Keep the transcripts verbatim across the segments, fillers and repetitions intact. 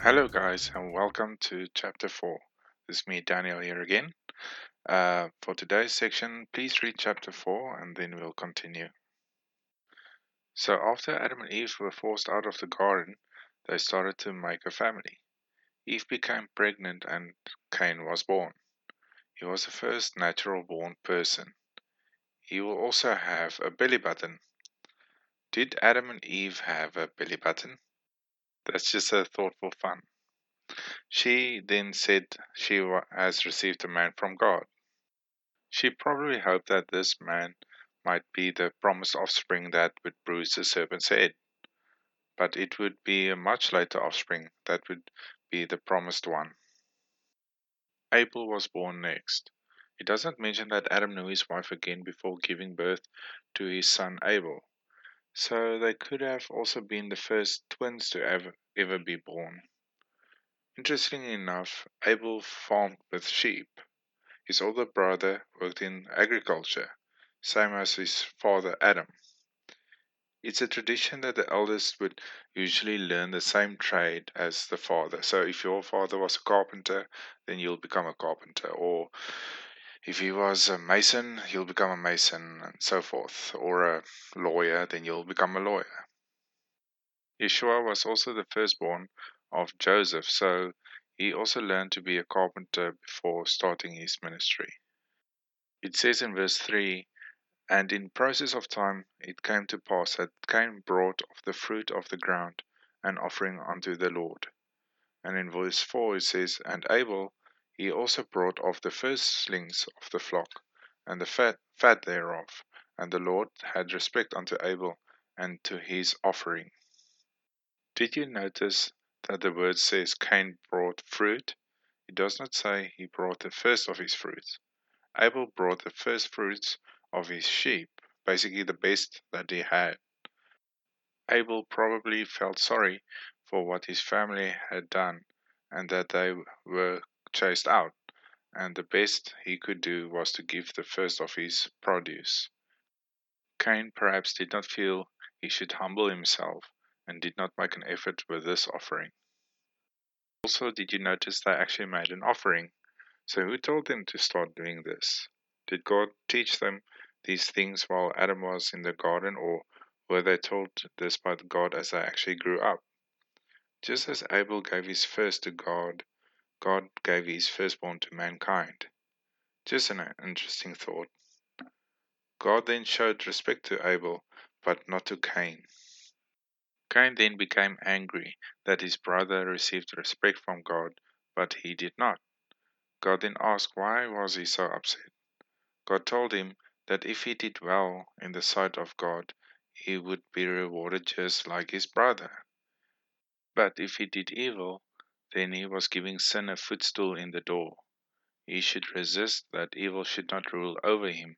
Hello guys, and welcome to chapter four. It's me, Daniel, here again. Uh, for today's section, please read chapter four and then we'll continue. So after Adam and Eve were forced out of the garden, they started to make a family. Eve became pregnant and Cain was born. He was the first natural born person. He will also have a belly button. Did Adam and Eve have a belly button? That's just a thought for fun. She then said she has received a man from God. She probably hoped that this man might be the promised offspring that would bruise the serpent's head. But it would be a much later offspring that would be the promised one. Abel was born next. It doesn't mention that Adam knew his wife again before giving birth to his son Abel. So they could have also been the first twins to ever, ever be born. Interestingly enough, Abel farmed with sheep. His older brother worked in agriculture, same as his father Adam. It's a tradition that the eldest would usually learn the same trade as the father. So if your father was a carpenter, then you'll become a carpenter, or if he was a mason, you'll become a mason, and so forth. Or a lawyer, then you'll become a lawyer. Yeshua was also the firstborn of Joseph, so he also learned to be a carpenter before starting his ministry. It says in verse three, "And in process of time it came to pass that Cain brought of the fruit of the ground an offering unto the Lord." And in verse four it says, "And Abel, he also brought of the firstlings of the flock, and the fat, fat thereof. And the Lord had respect unto Abel, and to his offering." Did you notice that the word says Cain brought fruit? It does not say he brought the first of his fruits. Abel brought the first fruits of his sheep, basically the best that he had. Abel probably felt sorry for what his family had done, and that they were chased out, and the best he could do was to give the first of his produce. Cain perhaps did not feel he should humble himself and did not make an effort with this offering. Also, did you notice they actually made an offering? So who told them to start doing this? Did God teach them these things while Adam was in the garden, or were they told this by God as they actually grew up? Just as Abel gave his first to God, God gave his firstborn to mankind. Just an interesting thought. God then showed respect to Abel, but not to Cain. Cain then became angry that his brother received respect from God, but he did not. God then asked why was he so upset. God told him that if he did well in the sight of God, he would be rewarded just like his brother. But if he did evil, then he was giving sin a footstool in the door. He should resist, that evil should not rule over him.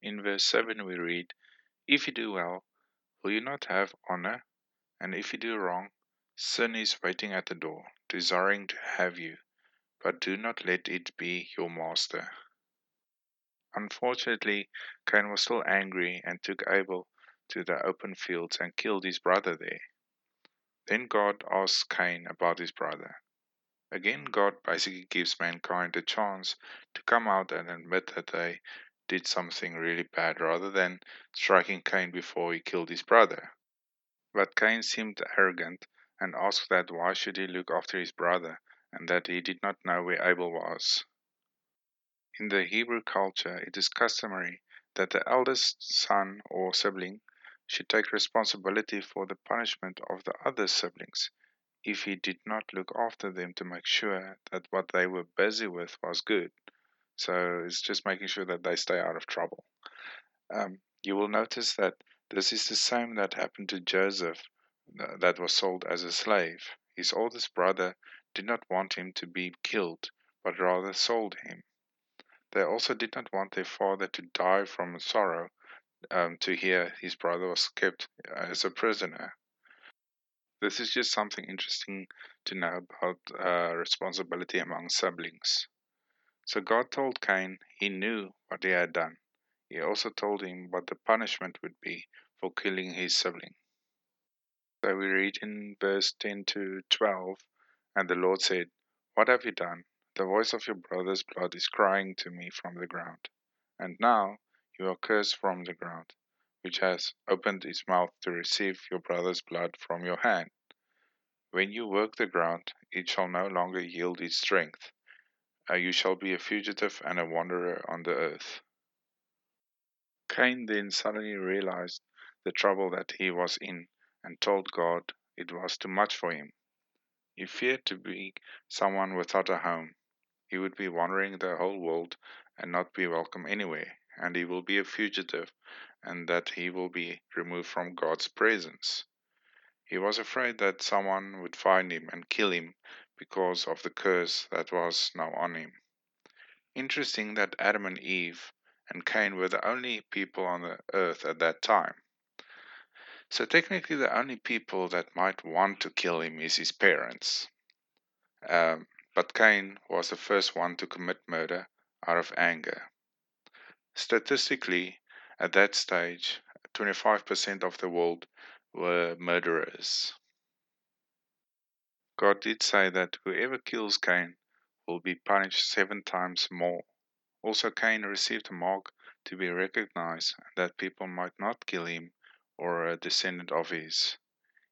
In verse seven we read, "If you do well, will you not have honor? And if you do wrong, sin is waiting at the door, desiring to have you, but do not let it be your master." Unfortunately, Cain was still angry and took Abel to the open fields and killed his brother there. Then God asks Cain about his brother. Again, God basically gives mankind a chance to come out and admit that they did something really bad, rather than striking Cain before he killed his brother. But Cain seemed arrogant and asked that why should he look after his brother, and that he did not know where Abel was. In the Hebrew culture, it is customary that the eldest son or sibling should take responsibility for the punishment of the other siblings if he did not look after them, to make sure that what they were busy with was good. So it's just making sure that they stay out of trouble. Um, you will notice that this is the same that happened to Joseph that was sold as a slave. His oldest brother did not want him to be killed, but rather sold him. They also did not want their father to die from sorrow, Um, to hear his brother was kept as a prisoner. This is just something interesting to know about uh, responsibility among siblings. So God told Cain he knew what he had done. He also told him what the punishment would be for killing his sibling. So we read in verse ten to twelve, and the Lord said, "What have you done? The voice of your brother's blood is crying to me from the ground. And now you are cursed from the ground, which has opened its mouth to receive your brother's blood from your hand. When you work the ground, it shall no longer yield its strength. Uh, you shall be a fugitive and a wanderer on the earth." Cain then suddenly realized the trouble that he was in and told God it was too much for him. He feared to be someone without a home. He would be wandering the whole world and not be welcome anywhere, and he will be a fugitive, and that he will be removed from God's presence. He was afraid that someone would find him and kill him because of the curse that was now on him. Interesting that Adam and Eve and Cain were the only people on the earth at that time. So technically the only people that might want to kill him is his parents. Um, but Cain was the first one to commit murder out of anger. Statistically, at that stage, twenty-five percent of the world were murderers. God did say that whoever kills Cain will be punished seven times more. Also, Cain received a mark to be recognized, and that people might not kill him or a descendant of his.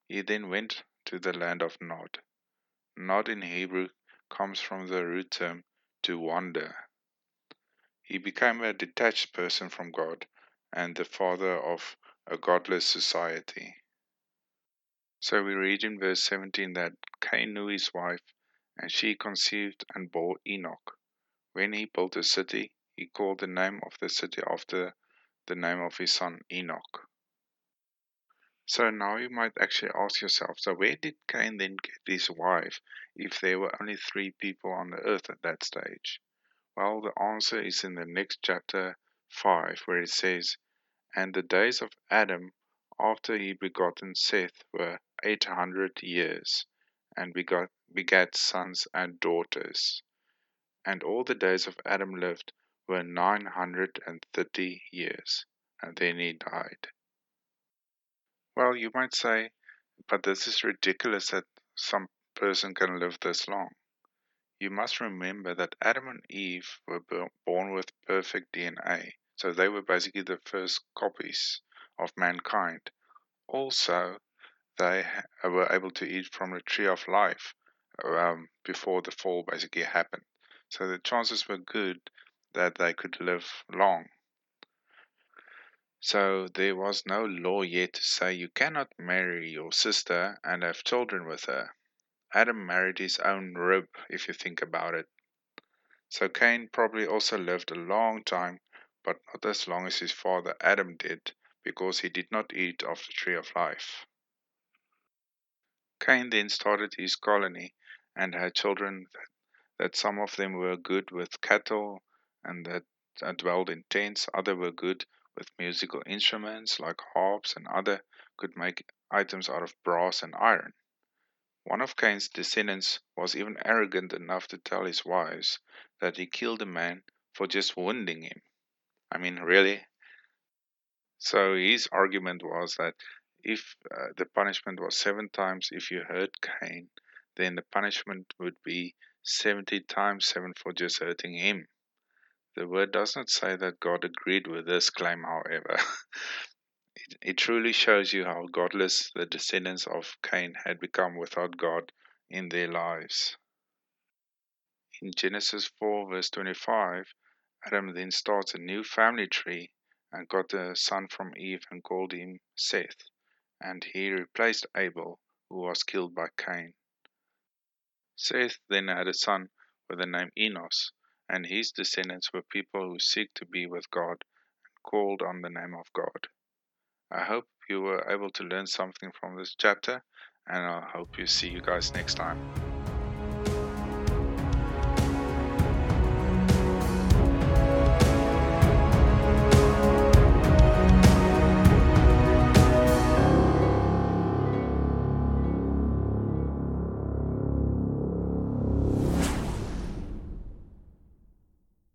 He then went to the land of Nod. Nod in Hebrew comes from the root term to wander. He became a detached person from God and the father of a godless society. So we read in verse seventeen that Cain knew his wife, and she conceived and bore Enoch. When he built a city, he called the name of the city after the name of his son Enoch. So now you might actually ask yourself, so where did Cain then get his wife if there were only three people on the earth at that stage? Well, the answer is in the next chapter five, where it says, "And the days of Adam after he begotten Seth were eight hundred years, and begot, begat sons and daughters. And all the days of Adam lived were nine hundred and thirty years, and then he died." Well, you might say, but this is ridiculous that some person can live this long. You must remember that Adam and Eve were born with perfect D N A, so they were basically the first copies of mankind. Also, they were able to eat from the tree of life um, before the fall basically happened. So the chances were good that they could live long. So there was no law yet to say you cannot marry your sister and have children with her. Adam married his own rib, if you think about it. So Cain probably also lived a long time, but not as long as his father Adam did, because he did not eat of the tree of life. Cain then started his colony and had children that, that some of them were good with cattle and that uh, dwelled in tents, others were good with musical instruments like harps, and others could make items out of brass and iron. One of Cain's descendants was even arrogant enough to tell his wives that he killed a man for just wounding him. I mean, really? So his argument was that if uh, the punishment was seven times if you hurt Cain, then the punishment would be seventy times seven for just hurting him. The word does not say that God agreed with this claim, however. It truly shows you how godless the descendants of Cain had become without God in their lives. In Genesis four verse twenty-five, Adam then starts a new family tree and got a son from Eve and called him Seth, and he replaced Abel, who was killed by Cain. Seth then had a son with the name Enos, and his descendants were people who seek to be with God and called on the name of God. I hope you were able to learn something from this chapter, and I hope you see you guys next time.